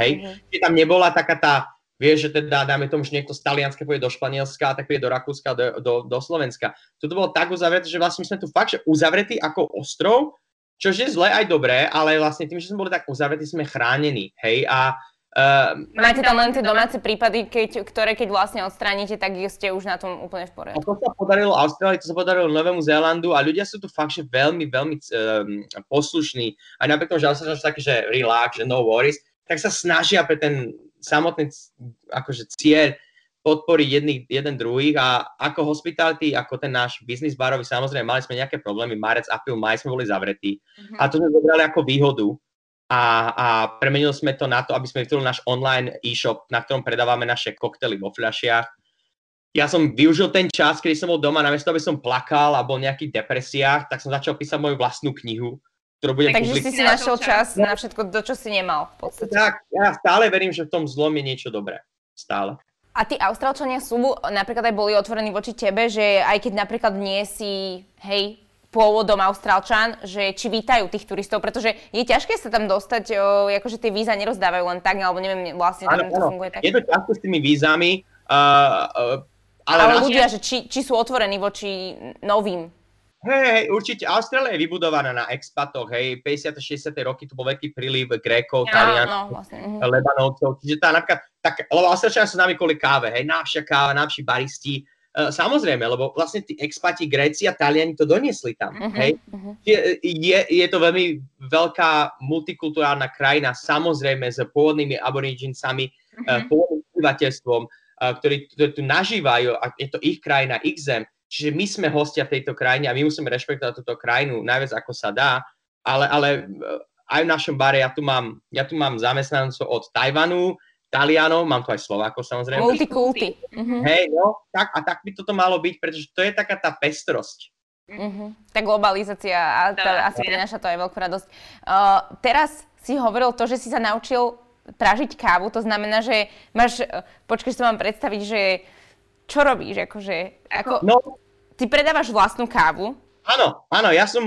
Hej? Čiže tam nebola taká tá, vieš, že teda dáme tomu, že niekto z Talianska pôjde do Španielska, tak pôjde do Rakúska, do Slovenska. Toto bolo tak uzavreté, že vlastne my sme tu fakt že uzavretí ako ostrov, čo je zle aj dobré, ale vlastne tým, že sme boli tak uzavretí, sme chránení. Hej? A máte tam len tie domáce prípady, ktoré keď vlastne odstránite, tak ste už na tom úplne v poriadku. To sa podarilo Austrálii, to sa podarilo Novému Zélandu a ľudia sú tu fakt, že veľmi, veľmi poslušní. A napriek tomu, že sa také, že relax, že no worries, tak sa snažia pre ten samotný akože cieľ podporiť jeden druhých. A ako hospitality, ako ten náš biznis barový, samozrejme, mali sme nejaké problémy. Marec, apríl, maj sme boli zavretí. Uh-huh. A to sme zobrali ako výhodu. A premenili sme to na to, aby sme vytvorili náš online e-shop, na ktorom predávame naše koktely vo fľašiach. Ja som využil ten čas, kedy som bol doma, namiesto aby som plakal a bol v nejakých depresiách, tak som začal písať moju vlastnú knihu. ktorú budem publikovať. Takže si našiel čas na všetko, do čo si nemal v podstate. Tak, ja stále verím, že v tom zlom je niečo dobré. Stále. A tí Austrálčania sú napríklad aj boli otvorení voči tebe, že aj keď napríklad nie si, hej, pôvodom Austrálčan, že či vítajú tých turistov, pretože je ťažké sa tam dostať, akože tie víza nerozdávajú len tak, alebo neviem, vlastne tam to funguje tak. Je to ťažké s tými vízami, ale ľudia, že či sú otvorení voči novým. Hej, určite. Austrália je vybudovaná na expatoch, hej, 50. 60. roky tu bol veľký príliv Grékov, Taliancov, Lebanovcov, čiže tá napríklad, tak, lebo Austrálčania sú známi kvôli káve, hej, najlepšia káva, najlepší baristi, samozrejme, lebo vlastne tí expati Gréci a Taliani to doniesli tam, hej. Je to veľmi veľká multikulturálna krajina, samozrejme, s pôvodnými aborigincami, pôvodným obyvateľstvom, ktorí tu nažívajú a je to ich krajina, ich zem. Čiže my sme hostia v tejto krajine a my musíme rešpektovať túto krajinu najviac ako sa dá, ale aj v našom bare ja tu mám zamestnancov od Tajvanu, Talianov, mám tu aj Slovákov samozrejme. Multikulty. Hej, no, tak, a tak by toto malo byť, pretože to je taká tá pestrosť. Tá globalizácia a asi prináša to aj veľkú radosť. Teraz si hovoril to, že si sa naučil pražiť kávu, to znamená, že máš, počkaj, čo mám predstaviť, že čo robíš, akože, ty predávaš vlastnú kávu? Áno, ja som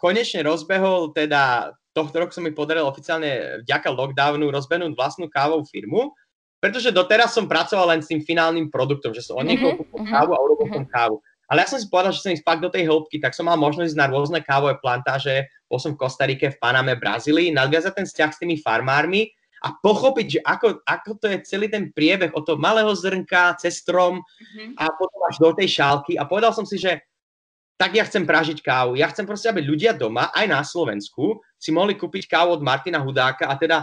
konečne rozbehol, teda tohto roku som mi podaril oficiálne vďaka lockdownu rozbehnúť vlastnú kávovú firmu, pretože doteraz som pracoval len s tým finálnym produktom, že som od niekoho kúpil kávu a urobil som kávu. Ale ja som si povedal, že som ísť fakt do tej hĺbky, tak som mal možnosť ísť na rôzne kávové plantáže, bol som v Kostarike, v Paname, Brazílii, nadviazať ten vzťah s tými farmármi a pochopiť, že ako to je celý ten priebeh od toho malého zrnka cez strom a potom až do tej šálky. A povedal som si, že tak ja chcem pražiť kávu. Ja chcem proste, aby ľudia doma, aj na Slovensku, si mohli kúpiť kávu od Martina Hudáka a teda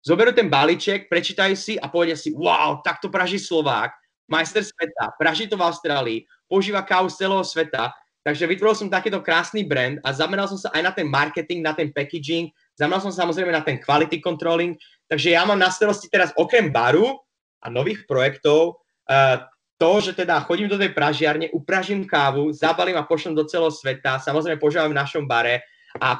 zoberú ten balíček, prečítajú si a povedia si, wow, takto praží Slovák, majster sveta, praží to v Austrálii, používa kávu z celého sveta. Takže vytvoril som takýto krásny brand a zameral som sa aj na ten marketing, na ten packaging, zameral som samozrejme na ten quality controlling. Takže ja mám na starosti teraz okrem baru a nových projektov to, že teda chodím do tej pražiarne, upražím kávu, zabalím a pošlem do celého sveta, samozrejme požívam v našom bare a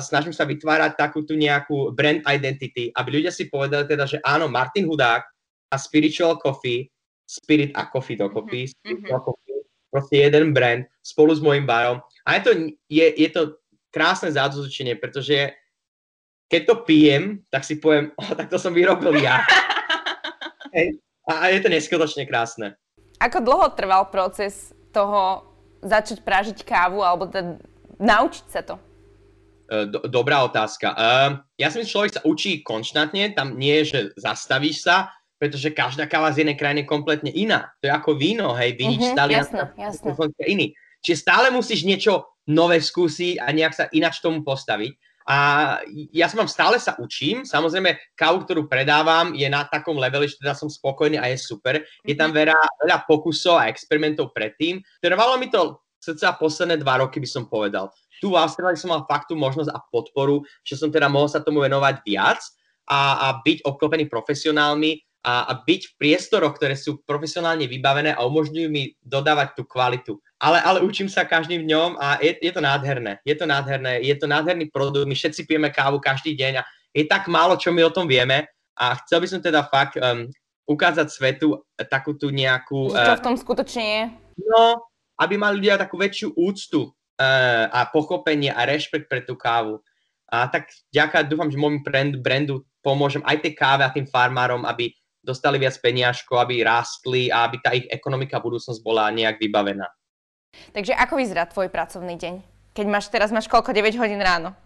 snažím sa vytvárať takú tú nejakú brand identity, aby ľudia si povedali teda, že áno, Martin Hudák a Spiritual Coffee, Spirit a Coffee dokopy, Spiritual Coffee, proste jeden brand spolu s môjim barom. A je to krásne zádozučenie, pretože keď to pijem, tak si poviem, tak to som vyrobil ja. A je to neskutočne krásne. Ako dlho trval proces toho začať pražiť kávu alebo naučiť sa to? Dobrá otázka. Ja si myslím, že človek sa učí konštantne, tam nie je, že zastavíš sa, pretože každá káva z jednej krajiny je kompletne iná. To je ako víno, hej, vinič Talianska, iný. Čiže stále musíš niečo nové skúsiť a nejak sa ináč tomu postaviť. A ja stále sa učím. Samozrejme, kávu, ktorú predávam, je na takom leveli, že teda som spokojný a je super. Je tam veľa pokusov a experimentov predtým. Trvalo mi to cca posledné 2 roky, by som povedal. Tu v Austrálii som mal fakt tú možnosť a podporu, že som teda mohol sa tomu venovať viac a byť obklopený profesionálmi a byť v priestoroch, ktoré sú profesionálne vybavené a umožňujú mi dodávať tú kvalitu. Ale učím sa každým dňom a je to nádherné. Je to nádherný produkt. My všetci pijeme kávu každý deň a je tak málo, čo my o tom vieme. A chcel by som teda fakt ukázať svetu takú tú nejakú... Čo v tom skutočne je? No, aby mali ľudia takú väčšiu úctu a pochopenie a rešpekt pre tú kávu. A tak dúfam, že môjmu brandu pomôžem aj tej káve a tým farmárom, aby dostali viac peniažko, aby rástli a aby tá ich ekonomika budúcnosť bola nejak vybavená. Takže ako vyzerá tvoj pracovný deň? Keď teraz máš koľko? 9 hodín ráno?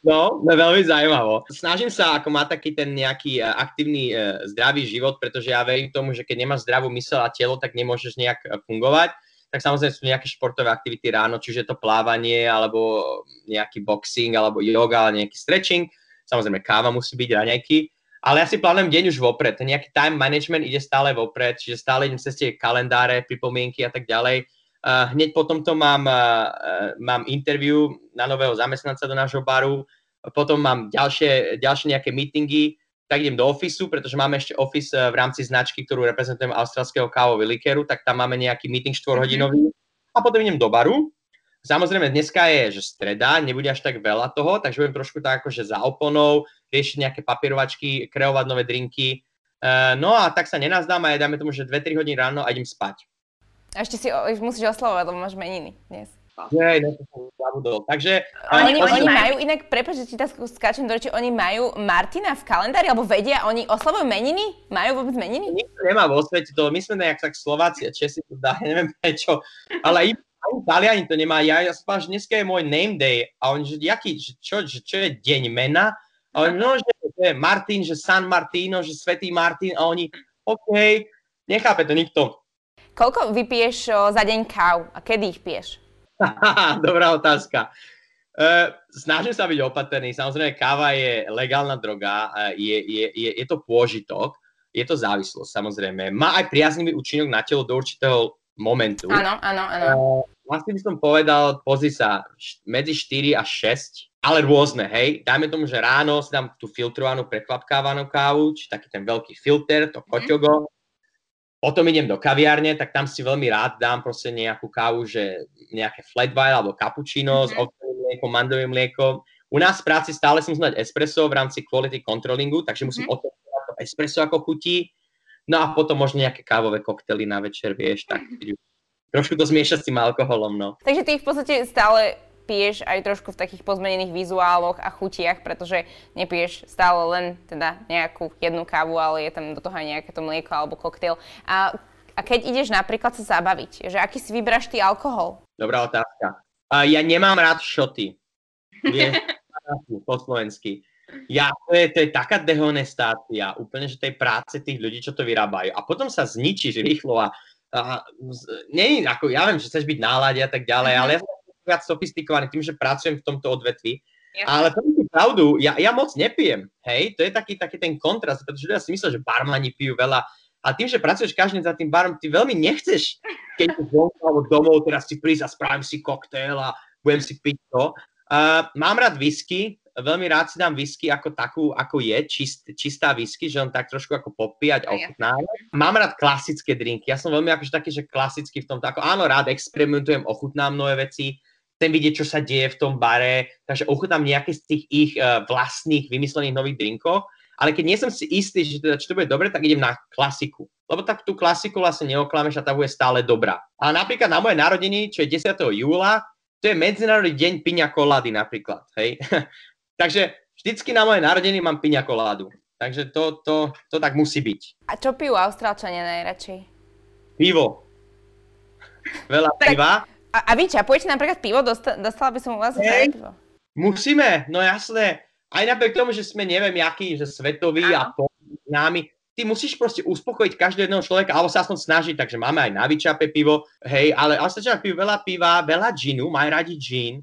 No, veľmi zaujímavo. Snažím sa ako má taký ten nejaký aktívny zdravý život, pretože ja verím tomu, že keď nemáš zdravú myseľ a telo, tak nemôžeš nejak fungovať. Tak samozrejme sú nejaké športové aktivity ráno, čiže to plávanie, alebo nejaký boxing, alebo yoga, alebo nejaký stretching. Samozrejme káva musí byť, raňajky. Ale ja si plánujem deň už vopred. Ten nejaký time management ide stále vopred, čiže stále idem cez tie kalendáre, pripomienky a tak ďalej. Hneď potom to mám interview na nového zamestnanca do nášho baru, potom mám ďalšie nejaké meetingy, tak idem do ofisu, pretože máme ešte office v rámci značky, ktorú reprezentujem austrálskeho kávového likéru, tak tam máme nejaký meeting 4-hodinový a potom idem do baru, Samozrejme, dneska je, že streda, nebude až tak veľa toho, takže budem trošku tak akože za oponou, riešiť nejaké papierovačky, kreovať nové drinky. No a tak sa nenazdám a dáme tomu, že 2-3 hodiny ráno a idem spať. A ešte si musíš oslovovať, lebo máš meniny dnes. Hej, na to som zabudol. Takže... Oni majú inak, prepáč, že ti tak skáčem do reči, oni majú Martina v kalendári, alebo vedia, oni oslavujú meniny? Majú vôbec meniny? Nikto nemá vo svete to, my sme nejak tak Slováci a Česi to dá, neviem prečo, ale ani Taliani to nemá. Ja som povedal, že dneska je môj name day a oni, že jaký, čo je deň mena? A oni, no, že Martin, že San Martino, že Svetý Martin a oni, okej, nechápe to nikto. Koľko vypiješ za deň káv a kedy ich piješ? Dobrá otázka. Snažím sa byť opatrný. Samozrejme, káva je legálna droga, je to pôžitok, je to závislosť, samozrejme. Má aj priaznivý účinok na telo do určitého momentu. Áno. Vlastne by som povedal, pozri sa, medzi 4 a 6, ale rôzne, hej. Dajme tomu, že ráno si dám tú filtrovanú, prekvapkávanú kávu, či taký ten veľký filter, to koťogo. Potom idem do kaviárne, tak tam si veľmi rád dám proste nejakú kávu, že nejaké flat white alebo cappuccino s ovčným mliekom, mandlovým mliekom. U nás v práci stále si musím dať espresso v rámci quality controllingu, takže musím otvoriť to espresso ako chutí. No a potom možno nejaké kávové koktely na večer, vieš, tak trošku to zmiešať s tým alkoholom, no. Takže ty v podstate stále piješ aj trošku v takých pozmenených vizuáloch a chutiach, pretože nepiješ stále len teda nejakú jednu kávu, ale je tam do toho aj nejaké to mlieko alebo koktail. A keď ideš napríklad sa zabaviť, že aký si vybraš ty alkohol? Dobrá otázka. Ja nemám rád šoty. Vieš, po slovensky. To je taká dehonestácia úplne, že tej práce tých ľudí, čo to vyrábajú. A potom sa zničíš rýchlo a nie, ako ja viem, že chceš byť nálade a tak ďalej, ale viac sofistikovaný tým, že pracujem v tomto odvetví. Jasne. Ale prvnú pravdu, ja moc nepijem, hej, to je taký ten kontrast, pretože ľudia si myslia, že barmani pijú veľa a tým, že pracuješ každý za tým barom, ty veľmi nechceš, keď to zvonku alebo domov, teraz si prísť a spravím si koktail a budem si piť to. Mám rád whisky, veľmi rád si dám whisky ako takú, ako je, čistá whisky, že on tak trošku ako popíjať a ochutnávať. Mám rád klasické drinky, ja som veľmi akože taký, že klasický v tomto, ako áno, rád experimentujem, ochutnám nové veci, chcem vidieť, čo sa deje v tom bare, takže ochutnám nejaké z tých ich vlastných vymyslených nových drinkov, ale keď nie som si istý, že teda, či to bude dobre, tak idem na klasiku, lebo tak tú klasiku vlastne neoklameš a tá bude stále dobrá. A napríklad na moje narodeniny, čo je 10. júla, to je medzinárodný deň piña colady napríklad, hej. Takže vždycky na moje narodeniny mám piña coládu, takže to tak musí byť. A čo pijú Austrálčania najradšej? Pivo. Veľa piva. A vy čapujete napríklad pivo? Dostala by som u vás aj pivo. Musíme, no jasné. Aj napriek tomu, že sme neviem jaký, že svetový a námi. Ty musíš proste uspokojiť každého jedného človeka, alebo sa aspoň snažiť, takže máme aj na vyčape pivo. Hej, ale Austrálčania pijú veľa piva, veľa džinu, majú radi džín.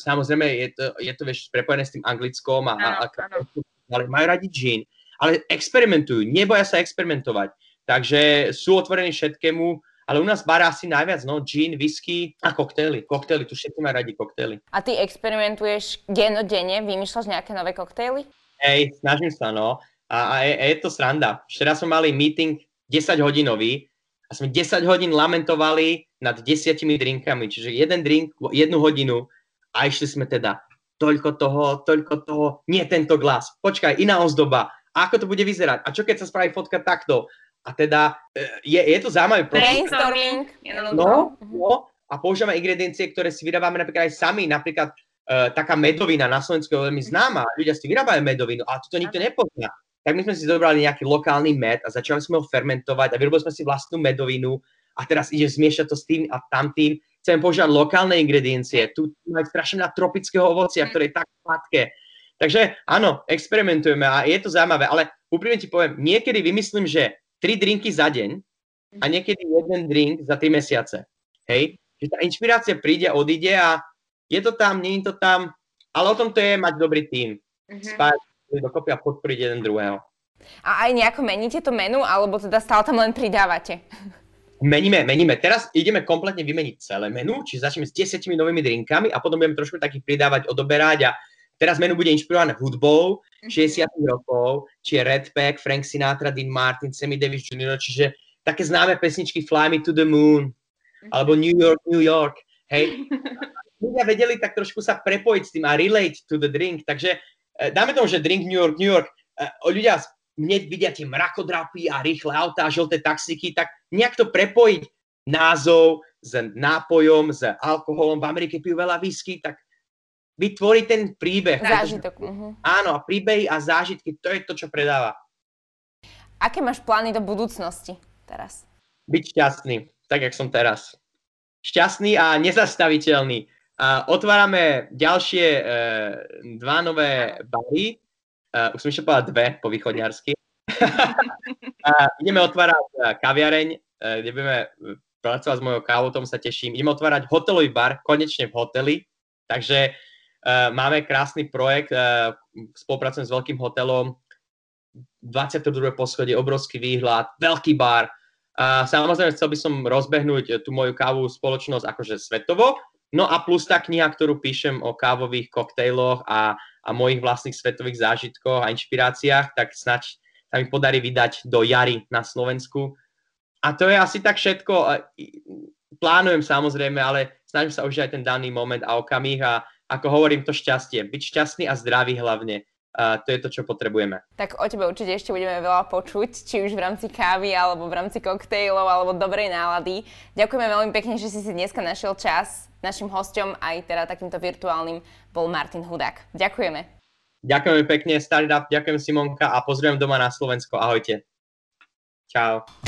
Samozrejme, je to vieš, prepojené s tým anglickom ale majú radi džín. Ale experimentujú, neboja sa experimentovať. Takže sú otvorení všetkému. Ale u nás bará asi najviac, no, gin, whisky a koktejly. Koktejly, tu všetci majú radi koktejly. A ty experimentuješ dennodenne? Vymýšľaš nejaké nové koktejly? Hej, snažím sa, no. A je to sranda. Včera sme mali meeting 10-hodinový a sme 10 hodín lamentovali nad 10 drinkami. Čiže jeden drink, 1 hodinu a išli sme teda toľko toho, nie tento glas, počkaj, iná ozdoba. A ako to bude vyzerať? A čo keď sa spraví fotka takto? A teda je to zaujímavé. Brainstorming. No, a používame ingrediencie, ktoré si vyrábame napríklad aj sami. Napríklad taká medovina na Slovensku je veľmi známa. Ľudia si vyrábajú medovinu, ale toto nikto nepozná. Tak my sme si zobrali nejaký lokálny med a začali sme ho fermentovať a vyrobili sme si vlastnú medovinu a teraz ide zmiešať to s tým a tamtým. Chceme používať lokálne ingrediencie. Tu máme strašne tropického ovocia, ktoré je tak sladké. Takže áno, experimentujeme a je to zaujímavé, ale úprimne ti poviem, niekedy vymyslím, že 3 drinky za deň a niekedy 1 drink za 3 mesiace. Hej? Že tá inšpirácia príde, odíde a je to tam, nie je to tam, ale o tom to je mať dobrý tím. Spájať dokopy a podporiť jeden druhého. A aj nejako meníte to menu, alebo teda stále tam len pridávate? Meníme. Teraz ideme kompletne vymeniť celé menu, čiže začneme s 10 novými drinkami a potom budeme trošku takých pridávať, odoberať a teraz menu bude inšpirované hudbou 60 rokov, či je Red Pack, Frank Sinatra, Dean Martin, Sammy Davis Jr., čiže také známe pesničky Fly Me to the Moon, alebo New York, New York. Hej. Ľudia vedeli tak trošku sa prepojiť s tým a relate to the drink. Takže dáme tomu, že drink New York, New York. Ľudia hneď vidia tie mrakodrapy a rýchle autá, žlté taxíky, tak nejak to prepojiť názov s nápojom, s alkoholom. V Amerike pijú veľa whisky, tak vytvorí ten príbeh. Zážitok. Áno, príbehy a zážitky, to je to, čo predáva. Aké máš plány do budúcnosti teraz? Byť šťastný, tak, jak som teraz. Šťastný a nezastaviteľný. A otvárame ďalšie dva nové bary. Už som ešte povedal dve po východňarsky. Ideme otvárať kaviareň, kde budeme pracovať s mojou kávou, tomu sa teším. Ideme otvárať hotelový bar, konečne v hoteli. Takže máme krásny projekt, spolupracujem s veľkým hotelom, 22. poschodie, obrovský výhľad, veľký bar. Samozrejme, chcel by som rozbehnúť tú moju kávovú spoločnosť akože svetovo, no a plus tá kniha, ktorú píšem o kávových koktejloch a mojich vlastných svetových zážitkoch a inšpiráciách, tak snáď sa mi podarí vydať do jary na Slovensku. A to je asi tak všetko. Plánujem samozrejme, ale snažím sa užívať ten daný moment a okamih a ako hovorím, to šťastie. Byť šťastný a zdravý hlavne. To je to, čo potrebujeme. Tak o tebe určite ešte budeme veľa počuť, či už v rámci kávy, alebo v rámci koktejlov, alebo dobrej nálady. Ďakujeme veľmi pekne, že si dneska našiel čas. Našim hosťom aj teda takýmto virtuálnym bol Martin Hudák. Ďakujeme. Ďakujeme pekne, Startup, ďakujem Simonka a pozdravujem doma na Slovensko. Ahojte. Čau.